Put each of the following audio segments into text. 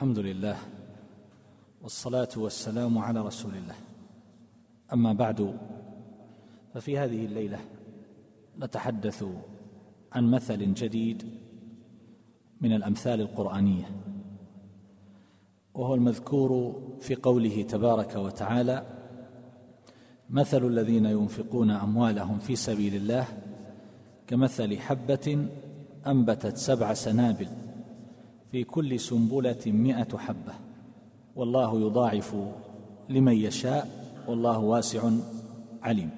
الحمد لله والصلاة والسلام على رسول الله. أما بعد، ففي هذه الليلة نتحدث عن مثل جديد من الأمثال القرآنية، وهو المذكور في قوله تبارك وتعالى: مثل الذين ينفقون أموالهم في سبيل الله كمثل حبة أنبتت 7 سنابل في كل سنبلة 100 حبة والله يضاعف لمن يشاء والله واسع عليم.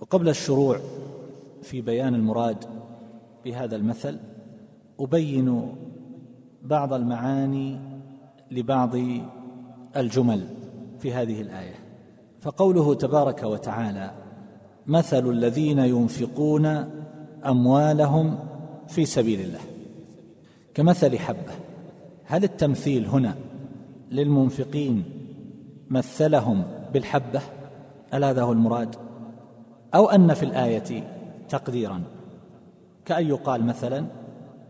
وقبل الشروع في بيان المراد بهذا المثل، أبين بعض المعاني لبعض الجمل في هذه الآية. فقوله تبارك وتعالى: مثل الذين ينفقون أموالهم في سبيل الله كمثل حبة، هل التمثيل هنا للمنفقين مثلهم بالحبة؟ هل هذا هو المراد؟ أو أن في الآية تقديرا، كأن يقال مثلا: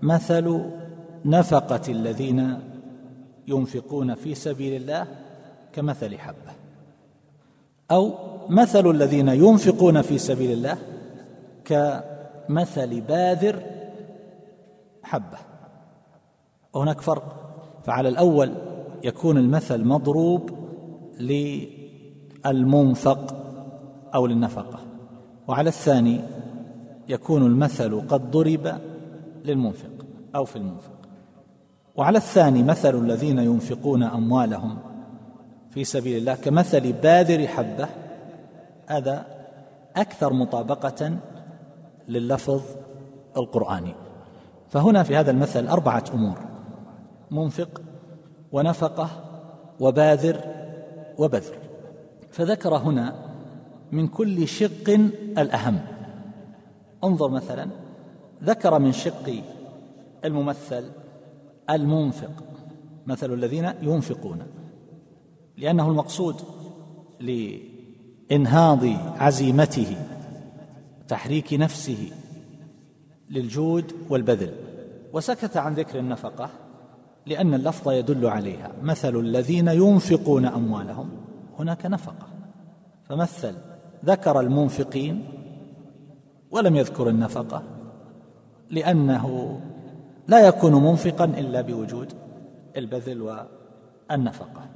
مثل نفقة الذين ينفقون في سبيل الله كمثل حبة، أو مثل الذين ينفقون في سبيل الله كمثل باذر حبة. هناك فرق، فعلى الأول يكون المثل مضروب للمنفق أو للنفقة، وعلى الثاني يكون المثل قد ضرب للمنفق أو في المنفق. وعلى الثاني مثل الذين ينفقون أموالهم في سبيل الله كمثل باذر حبة، هذا أكثر مطابقة لللفظ القرآني. فهنا في هذا المثل 4 أمور: منفق ونفقة وباذر وبذر. فذكر هنا من كل شق الأهم. انظر مثلا، ذكر من شق الممثل المنفق، مثل الذين ينفقون، لأنه المقصود لإنهاض عزيمته وتحريك نفسه للجود والبذل. وسكت عن ذكر النفقة لأن اللفظ يدل عليها، مثل الذين ينفقون أموالهم هناك نفقة، فمثل ذكر المنفقين ولم يذكر النفقة، لأنه لا يكون منفقا إلا بوجود البذل والنفقة.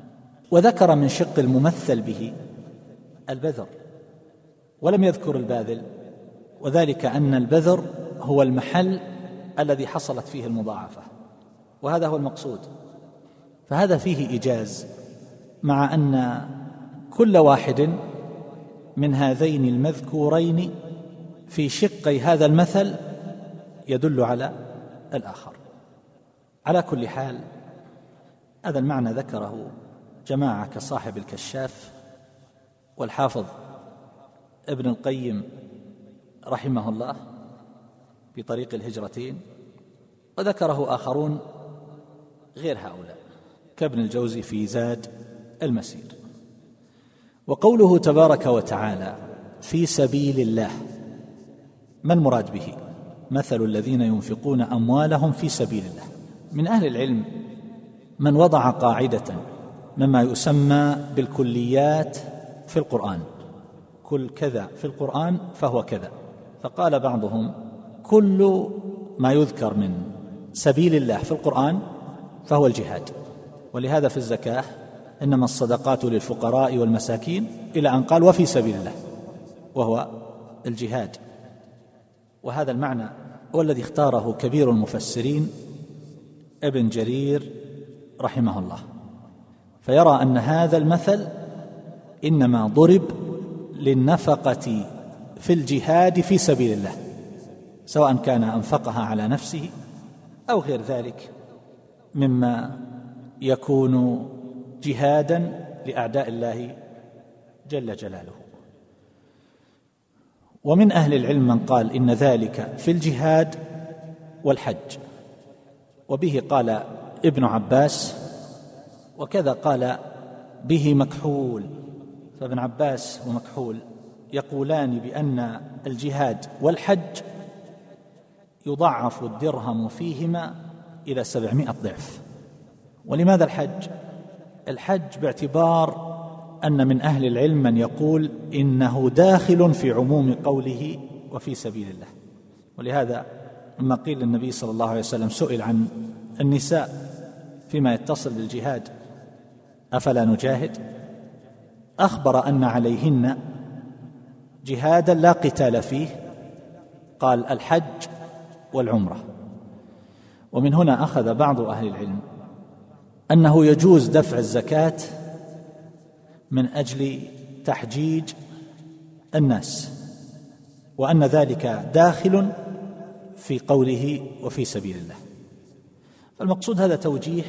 وذكر من شق الممثل به البذر ولم يذكر الباذل، وذلك أن البذر هو المحل الذي حصلت فيه المضاعفة، وهذا هو المقصود. فهذا فيه إيجاز، مع أن كل واحد من هذين المذكورين في شقي هذا المثل يدل على الآخر. على كل حال، هذا المعنى ذكره جماعة كصاحب الكشاف والحافظ ابن القيم رحمه الله في طريق الهجرتين، وذكره آخرون غير هؤلاء كابن الجوزي في زاد المسير. وقوله تبارك وتعالى: في سبيل الله، ما المراد به؟ مثل الذين ينفقون أموالهم في سبيل الله. من أهل العلم من وضع قاعدة مما يسمى بالكليات في القرآن، كل كذا في القرآن فهو كذا. فقال بعضهم: كل ما يذكر من سبيل الله في القرآن فهو الجهاد، ولهذا في الزكاة إنما الصدقات للفقراء والمساكين، إلى أن قال: وفي سبيل الله، وهو الجهاد. وهذا المعنى هو الذي اختاره كبير المفسرين ابن جرير رحمه الله، فيرى أن هذا المثل إنما ضرب للنفقة في الجهاد في سبيل الله، سواء كان أنفقها على نفسه أو غير ذلك مما يكون جهادا لأعداء الله جل جلاله. ومن أهل العلم من قال إن ذلك في الجهاد والحج، وبه قال ابن عباس، وكذا قال به مكحول. فابن عباس ومكحول يقولان بأن الجهاد والحج يضعف الدرهم فيهما إلى 700 ضعف، ولماذا الحج؟ الحج باعتبار أن من أهل العلم من يقول إنه داخل في عموم قوله وفي سبيل الله. ولهذا لما قيل للنبي صلى الله عليه وسلم، سئل عن النساء فيما يتصل بالجهاد، أفلا نجاهد؟ أخبر أن عليهن جهادا لا قتال فيه، قال الحج والعمرة. ومن هنا أخذ بعض أهل العلم أنه يجوز دفع الزكاة من أجل تحجيج الناس، وأن ذلك داخل في قوله وفي سبيل الله. فالمقصود هذا توجيه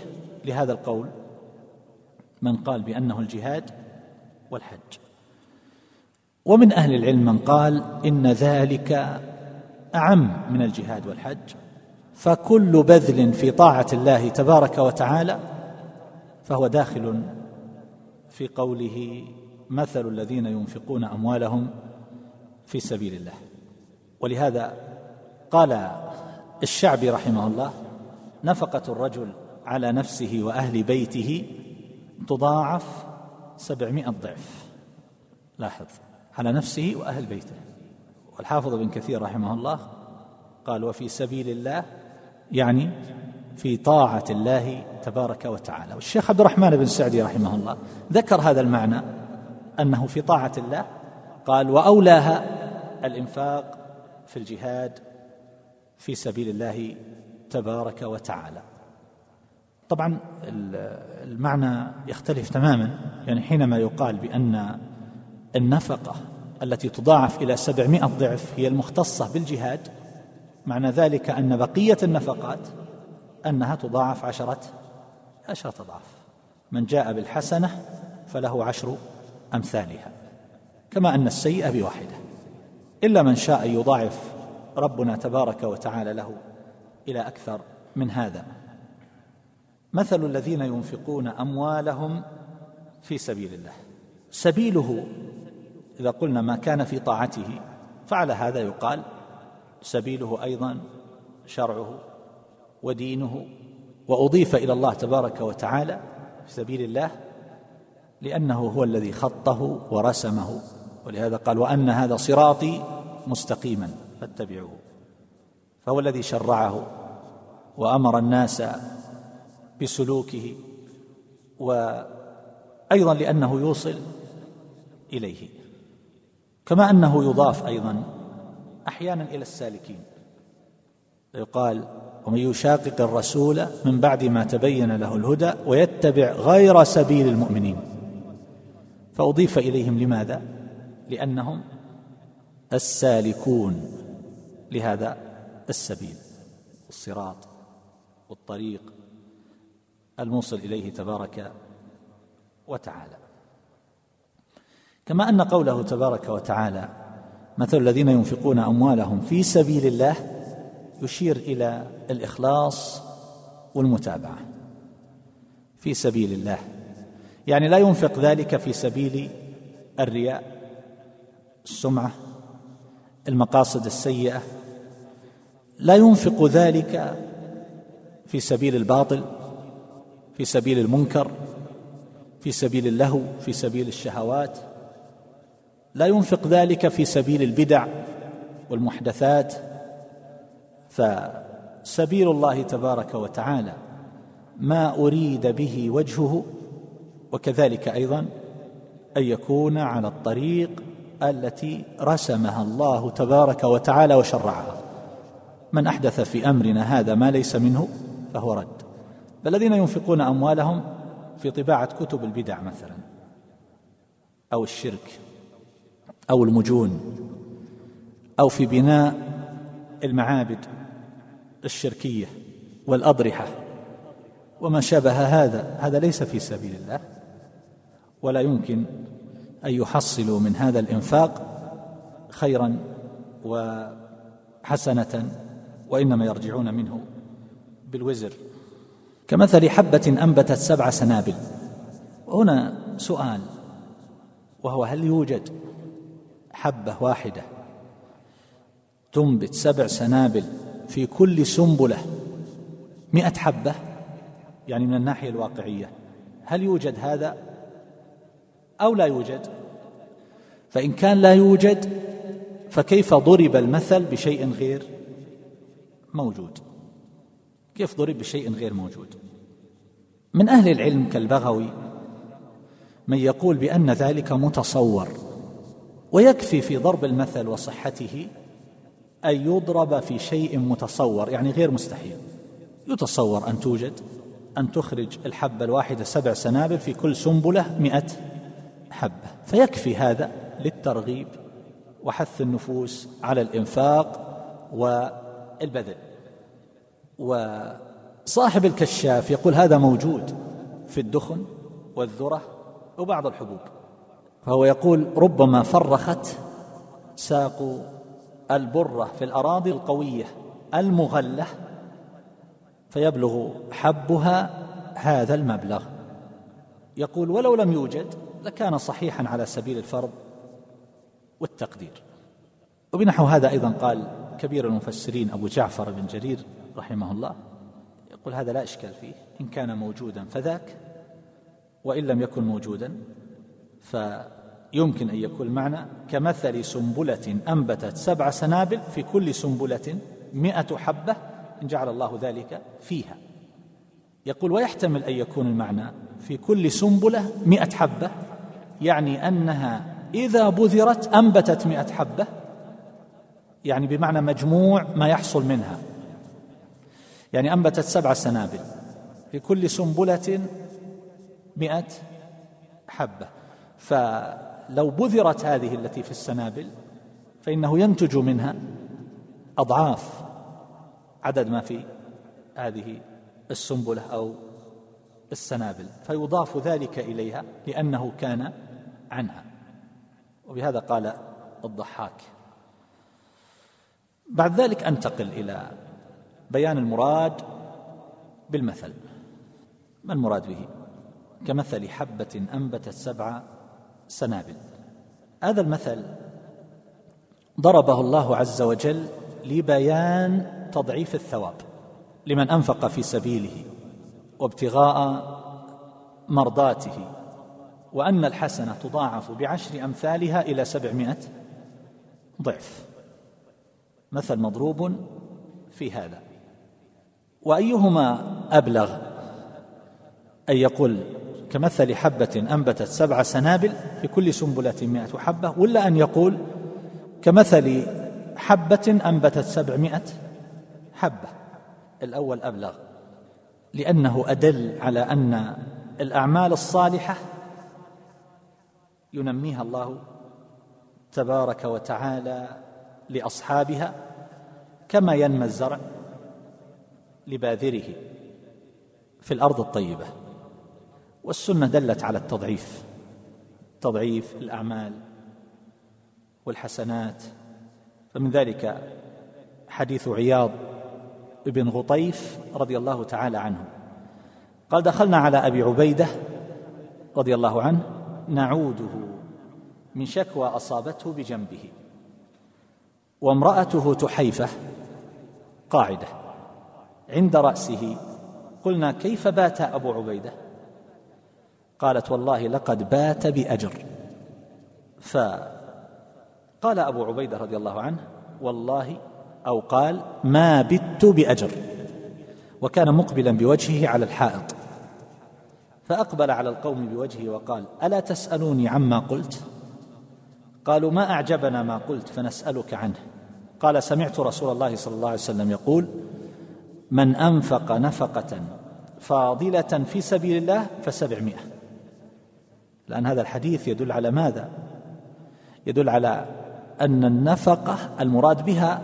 لهذا القول من قال بأنه الجهاد والحج. ومن أهل العلم من قال إن ذلك أعم من الجهاد والحج، فكل بذل في طاعة الله تبارك وتعالى فهو داخل في قوله مثل الذين ينفقون أموالهم في سبيل الله. ولهذا قال الشعبي رحمه الله، نفقة الرجل على نفسه وأهل بيته تضاعف 700 ضعف. لاحظ، على نفسه وأهل بيته. والحافظ بن كثير رحمه الله قال وفي سبيل الله، يعني في طاعة الله تبارك وتعالى. والشيخ عبد الرحمن بن سعدي رحمه الله ذكر هذا المعنى، أنه في طاعة الله، قال وأولاها الإنفاق في الجهاد في سبيل الله تبارك وتعالى. طبعا المعنى يختلف تماما، يعني حينما يقال بأن النفقة التي تضاعف إلى 700 ضعف هي المختصة بالجهاد، معنى ذلك أن بقية النفقات أنها تضاعف 10 أضعاف. من جاء بالحسنة فله 10 أمثالها، كما أن السيئة بواحدة، إلا من شاء أن يضاعف ربنا تبارك وتعالى له إلى أكثر من هذا. مثل الذين ينفقون أموالهم في سبيل الله، سبيله إذا قلنا ما كان في طاعته، فعلى هذا يقال سبيله أيضا شرعه ودينه، وأضيف إلى الله تبارك وتعالى في سبيل الله لأنه هو الذي خطه ورسمه. ولهذا قال وأن هذا صراطي مستقيما فاتبعوه، فهو الذي شرعه وأمر الناس بسلوكه، وأيضا لأنه يوصل إليه. كما أنه يضاف أيضا أحيانا إلى السالكين، يقال ومن يشاقق الرسول من بعد ما تبين له الهدى ويتبع غير سبيل المؤمنين، فأضيف إليهم. لماذا؟ لأنهم السالكون لهذا السبيل، الصراط والطريق الموصل إليه تبارك وتعالى. كما أن قوله تبارك وتعالى مثل الذين ينفقون أموالهم في سبيل الله يشير إلى الإخلاص والمتابعة في سبيل الله، يعني لا ينفق ذلك في سبيل الرياء، السمعة، المقاصد السيئة، لا ينفق ذلك في سبيل الباطل، في سبيل المنكر، في سبيل اللهو، في سبيل الشهوات، لا ينفق ذلك في سبيل البدع والمحدثات. فسبيل الله تبارك وتعالى ما أريد به وجهه، وكذلك أيضا أن يكون على الطريق التي رسمها الله تبارك وتعالى وشرعها. من أحدث في أمرنا هذا ما ليس منه فهو رد. بل الذين ينفقون أموالهم في طباعة كتب البدع مثلا، أو الشرك، أو المجون، أو في بناء المعابد الشركية والأضرحة وما شابه هذا، هذا ليس في سبيل الله، ولا يمكن أن يحصلوا من هذا الإنفاق خيرا وحسنة، وإنما يرجعون منه بالوزر. كمثل حبة أنبتت 7 سنابل. هنا سؤال، وهو هل يوجد حبة واحدة تنبت 7 سنابل في كل سنبلة 100 حبة؟ يعني من الناحية الواقعية، هل يوجد هذا أو لا يوجد؟ فإن كان لا يوجد فكيف ضرب المثل بشيء غير موجود؟ كيف ضرب بشيء غير موجود؟ من أهل العلم كالبغوي من يقول بأن ذلك متصور، ويكفي في ضرب المثل وصحته أن يضرب في شيء متصور، يعني غير مستحيل. يتصور أن توجد، أن تخرج الحبة الواحدة 7 سنابل، في كل سنبلة 100 حبة، فيكفي هذا للترغيب وحث النفوس على الإنفاق والبذل. وصاحب الكشاف يقول هذا موجود في الدخن والذرة وبعض الحبوب، فهو يقول ربما فرخت ساق البرة في الأراضي القوية المغلة فيبلغ حبها هذا المبلغ. يقول ولو لم يوجد لكان صحيحا على سبيل الفرض والتقدير. وبنحو هذا أيضا قال كبير المفسرين أبو جعفر بن جرير رحمه الله، يقول هذا لا إشكال فيه، إن كان موجودا فذاك، وإن لم يكن موجودا فيمكن أن يكون معنى كمثل سنبلة أنبتت 7 سنابل، في كل سنبلة 100 حبة، إن جعل الله ذلك فيها. يقول ويحتمل أن يكون المعنى في كل سنبلة 100 حبة، يعني أنها إذا بذرت أنبتت 100 حبة، يعني بمعنى مجموع ما يحصل منها، يعني أنبتت 7 سنابل، في كل سنبلة 100 حبة، فلو بذرت هذه التي في السنابل فإنه ينتج منها أضعاف عدد ما في هذه السنبلة أو السنابل، فيضاف ذلك إليها لأنه كان عنها. وبهذا قال الضحاك. بعد ذلك أنتقل إلى بيان المراد بالمثل. ما المراد به؟ كمثل حبة أنبتت 7 سنابل. هذا المثل ضربه الله عز وجل لبيان تضعيف الثواب لمن أنفق في سبيله وابتغاء مرضاته، وأن الحسنة تضاعف ب10 أمثالها إلى 700 ضعف. مثل مضروب في هذا. وأيهما أبلغ؟ أن يقول كمثل حبة أنبتت 7 سنابل، في كل سنبلة 100 حبة، ولا أن يقول كمثل حبة أنبتت 700 حبة. الأول أبلغ، لأنه أدل على أن الأعمال الصالحة ينميها الله تبارك وتعالى لأصحابها كما ينمى الزرع لباذره في الأرض الطيبة. والسنة دلت على التضعيف، تضعيف الأعمال والحسنات. فمن ذلك حديث عياض بن غطيف رضي الله تعالى عنه قال دخلنا على أبي عبيدة رضي الله عنه نعوده من شكوى أصابته بجنبه، وامرأته تحيفة قاعدة عند رأسه. قلنا كيف بات أبو عبيدة؟ قالت والله لقد بات بأجر. فقال أبو عبيدة رضي الله عنه والله، أو قال ما بت بأجر. وكان مقبلا بوجهه على الحائط، فأقبل على القوم بوجهه وقال ألا تسألوني عما قلت؟ قالوا ما أعجبنا ما قلت فنسألك عنه. قال سمعت رسول الله صلى الله عليه وسلم يقول من أنفق نفقة فاضلة في سبيل الله ف700. لأن هذا الحديث يدل على ماذا؟ يدل على أن النفقة المراد بها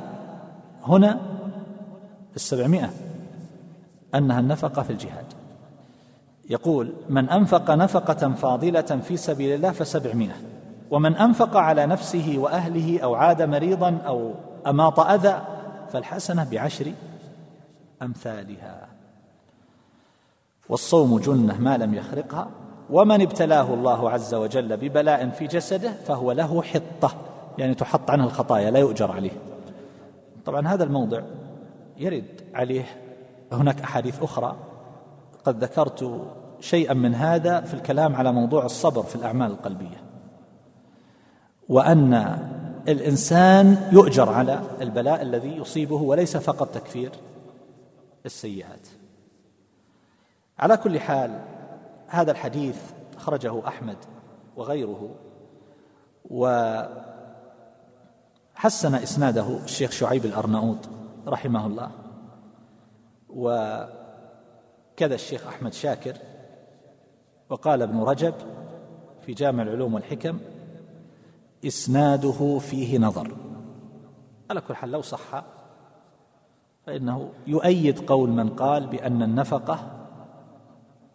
هنا 700، أنها النفقة في الجهاد. يقول من أنفق نفقة فاضلة في سبيل الله ف700، ومن أنفق على نفسه وأهله أو عاد مريضا أو أماط أذى فالحسنة ب10 أمثالها. والصوم جنة ما لم يخرقها، ومن ابتلاه الله عز وجل ببلاء في جسده فهو له حطة، يعني تحط عنه الخطايا لا يؤجر عليه. طبعا هذا الموضع يرد عليه هناك أحاديث أخرى قد ذكرت شيئا من هذا في الكلام على موضوع الصبر في الأعمال القلبية، وأن الإنسان يؤجر على البلاء الذي يصيبه وليس فقط تكفير السيئات. على كل حال هذا الحديث أخرجه أحمد وغيره، وحسن إسناده الشيخ شعيب الأرناؤوط رحمه الله، وكذا الشيخ أحمد شاكر، وقال ابن رجب في جامع العلوم والحكم إسناده فيه نظر. على كل حال لو صح فإنه يؤيد قول من قال بأن النفقة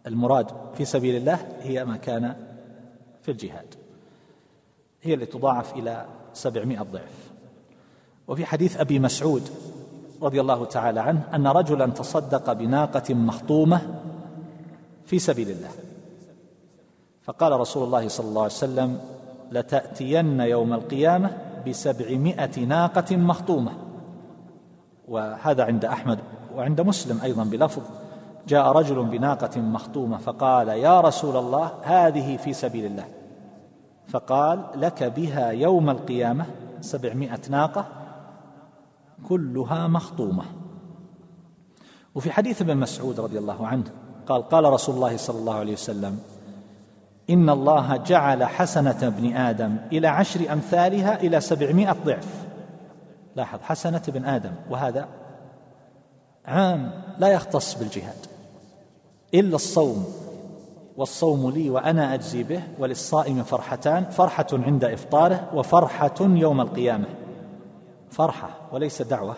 المراد في سبيل الله هي ما كان في الجهاد، هي اللي تضاعف إلى 700 ضعف. وفي حديث أبي مسعود رضي الله تعالى عنه أن رجلا تصدق بناقة مخطومة في سبيل الله، فقال رسول الله صلى الله عليه وسلم لتأتين يوم القيامة ب700 ناقة مخطومة. وهذا عند أحمد وعند مسلم أيضا بلفظ جاء رجل بناقة مخطومة فقال يا رسول الله هذه في سبيل الله، فقال لك بها يوم القيامة 700 ناقة كلها مخطومة. وفي حديث ابن مسعود رضي الله عنه قال قال رسول الله صلى الله عليه وسلم إن الله جعل حسنة ابن آدم إلى 10 أمثالها إلى 700 ضعف. لاحظ حسنة ابن آدم، وهذا عام لا يختص بالجهاد إلا الصوم، والصوم لي وأنا أجزي به، وللصائم فرحتان، فرحة عند إفطاره وفرحة يوم القيامة. فرحة وليس دعوة.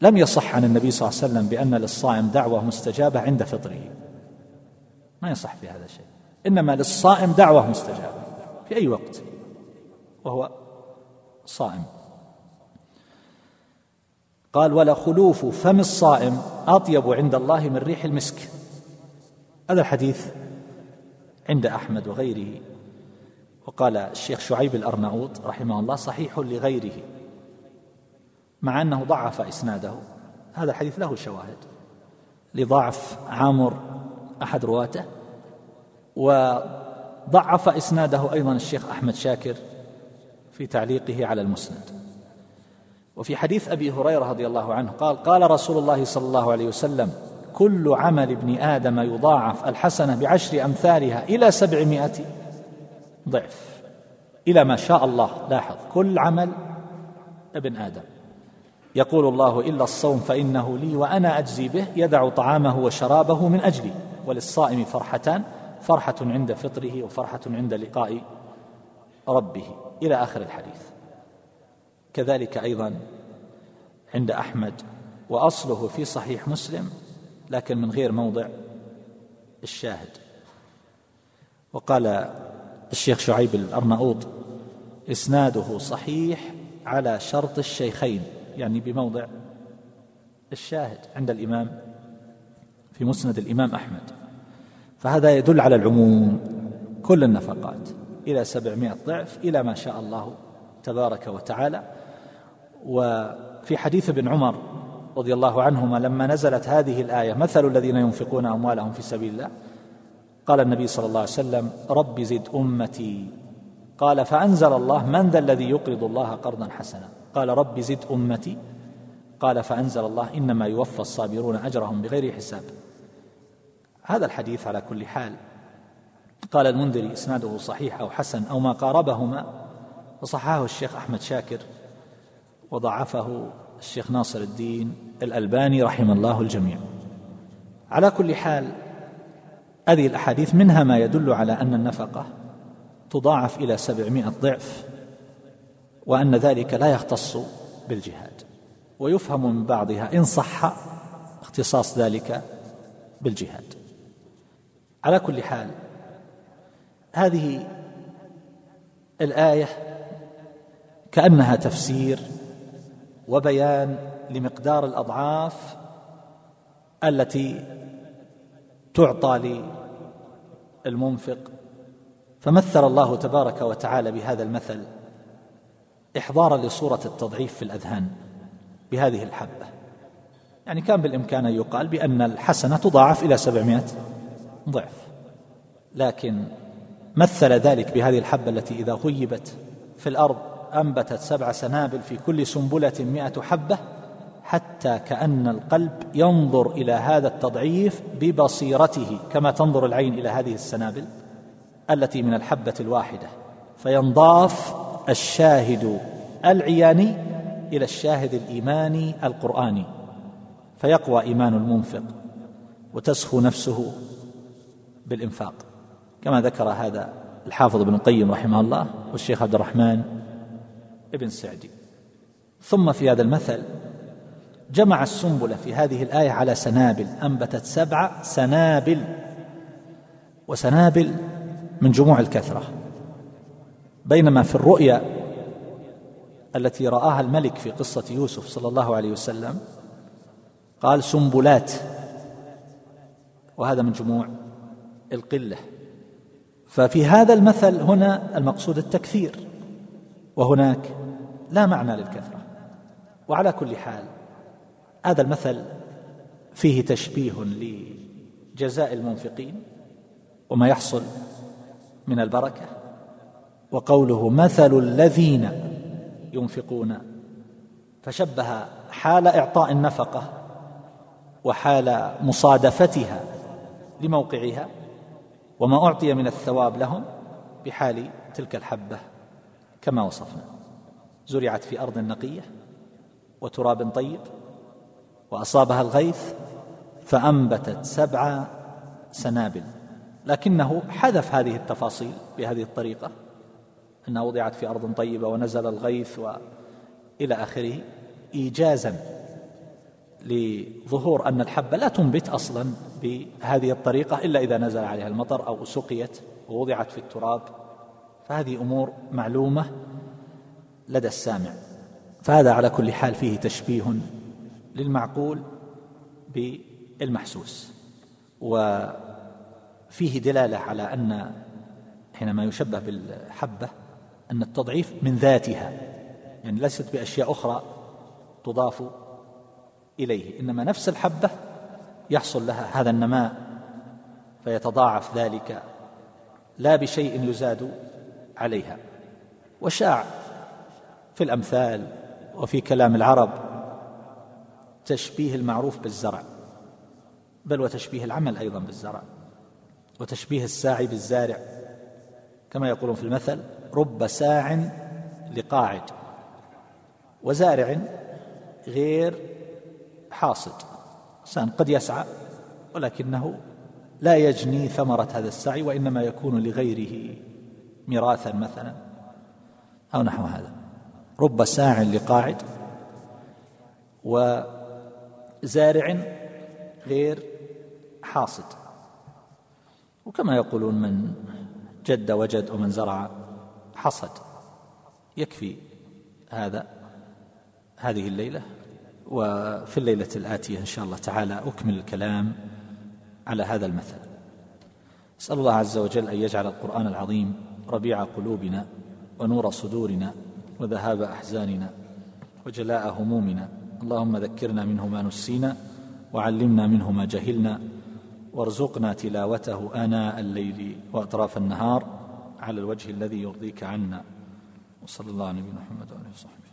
لم يصح عن النبي صلى الله عليه وسلم بأن للصائم دعوة مستجابة عند فطره، ما يصح في هذا الشيء، إنما للصائم دعوة مستجابة في أي وقت وهو صائم. قال ولا خلوف فم الصائم أطيب عند الله من ريح المسك. هذا الحديث عند أحمد وغيره، وقال الشيخ شعيب الأرناؤوط رحمه الله صحيح لغيره، مع أنه ضعف إسناده. هذا الحديث له شواهد لضعف عامر أحد رواته، وضعف إسناده أيضا الشيخ أحمد شاكر في تعليقه على المسند. وفي حديث أبي هريرة رضي الله عنه قال قال رسول الله صلى الله عليه وسلم كل عمل ابن آدم يضاعف الحسنة ب10 أمثالها إلى 700 ضعف إلى ما شاء الله. لاحظ كل عمل ابن آدم، يقول الله إلا الصوم فإنه لي وأنا أجزي به، يدع طعامه وشرابه من أجلي، وللصائم فرحتان، فرحة عند فطره وفرحة عند لقاء ربه، إلى آخر الحديث. كذلك أيضا عند أحمد، وأصله في صحيح مسلم لكن من غير موضع الشاهد. وقال الشيخ شعيب الأرناؤوط إسناده صحيح على شرط الشيخين، يعني بموضع الشاهد عند الإمام في مسند الإمام أحمد. فهذا يدل على العموم، كل النفقات إلى 700 ضعف إلى ما شاء الله تبارك وتعالى. وفي حديث ابن عمر رضي الله عنهما لما نزلت هذه الآية مثل الذين ينفقون أموالهم في سبيل الله، قال النبي صلى الله عليه وسلم رب زد أمتي، قال فأنزل الله من ذا الذي يقرض الله قرضا حسنا، قال رب زد أمتي، قال فأنزل الله إنما يوفى الصابرون أجرهم بغير حساب. هذا الحديث على كل حال قال المنذري إسناده صحيح أو حسن أو ما قاربهما، وصححه الشيخ أحمد شاكر وضعفه الشيخ ناصر الدين الألباني رحمه الله الجميع. على كل حال هذه الأحاديث منها ما يدل على أن النفقة تضاعف إلى 700 ضعف، وأن ذلك لا يختص بالجهاد. ويفهم من بعضها إن صح اختصاص ذلك بالجهاد. على كل حال هذه الآية كأنها تفسير وبيان لمقدار الأضعاف التي تعطى للمنفق، فمثل الله تبارك وتعالى بهذا المثل إحضارا لصورة التضعيف في الأذهان بهذه الحبة، يعني كان بالإمكان أن يقال بأن الحسنة تضاعف إلى 700 ضعف، لكن مثل ذلك بهذه الحبة التي إذا غيبت في الأرض أنبتت 7 سنابل في كل سنبلة 100 حبة، حتى كأن القلب ينظر إلى هذا التضعيف ببصيرته كما تنظر العين إلى هذه السنابل التي من الحبة الواحدة، فينضاف الشاهد العياني إلى الشاهد الإيماني القرآني، فيقوى إيمان المنفق وتسخو نفسه بالإنفاق، كما ذكر هذا الحافظ ابن القيم رحمه الله والشيخ عبد الرحمن ابن سعدي. ثم في هذا المثل جمع السنبلة في هذه الآية على سنابل، أنبتت 7 سنابل، وسنابل من جموع الكثرة، بينما في الرؤيا التي رآها الملك في قصة يوسف صلى الله عليه وسلم قال سنبلات، وهذا من جموع القلة. ففي هذا المثل هنا المقصود التكثير، وهناك لا معنى للكثرة. وعلى كل حال هذا المثل فيه تشبيه لجزاء المنفقين وما يحصل من البركة، وقوله مثل الذين ينفقون، فشبه حال إعطاء النفقة وحال مصادفتها لموقعها وما أعطي من الثواب لهم بحال تلك الحبة كما وصفنا، زرعت في أرض نقية وتراب طيب وأصابها الغيث فأنبتت 7 سنابل، لكنه حذف هذه التفاصيل بهذه الطريقة أنها وضعت في أرض طيبة ونزل الغيث وإلى آخره، إيجازا لظهور أن الحبة لا تنبت أصلا بهذه الطريقة إلا إذا نزل عليها المطر أو سقيت ووضعت في التراب، فهذه أمور معلومة لدى السامع. فهذا على كل حال فيه تشبيه للمعقول بالمحسوس، وفيه دلالة على أن حينما يشبه بالحبة أن التضعيف من ذاتها، يعني ليست بأشياء أخرى تضاف إليه، إنما نفس الحبة يحصل لها هذا النماء فيتضاعف ذلك لا بشيء يزاد عليها. وشاع في الأمثال وفي كلام العرب تشبيه المعروف بالزرع، بل وتشبيه العمل أيضا بالزرع، وتشبيه الساعي بالزارع، كما يقولون في المثل رب ساع لقاعد وزارع غير حاصد، إنسان قد يسعى ولكنه لا يجني ثمرة هذا السعي وإنما يكون لغيره ميراثا مثلا أو نحو هذا. رب ساع لقاعد وزارع غير حاصد، وكما يقولون من جد وجد ومن زرع حصد. يكفي هذا هذه الليلة، وفي الليلة الآتية إن شاء الله تعالى أكمل الكلام على هذا المثل. أسأل الله عز وجل أن يجعل القرآن العظيم ربيع قلوبنا ونور صدورنا وذهاب أحزاننا وجلاء همومنا، اللهم ذكرنا منه ما نسينا وعلمنا منه ما جهلنا، وارزقنا تلاوته آناء الليل وأطراف النهار على الوجه الذي يرضيك عنا، وصلى الله على نبينا محمد وعلى آله وصحبه.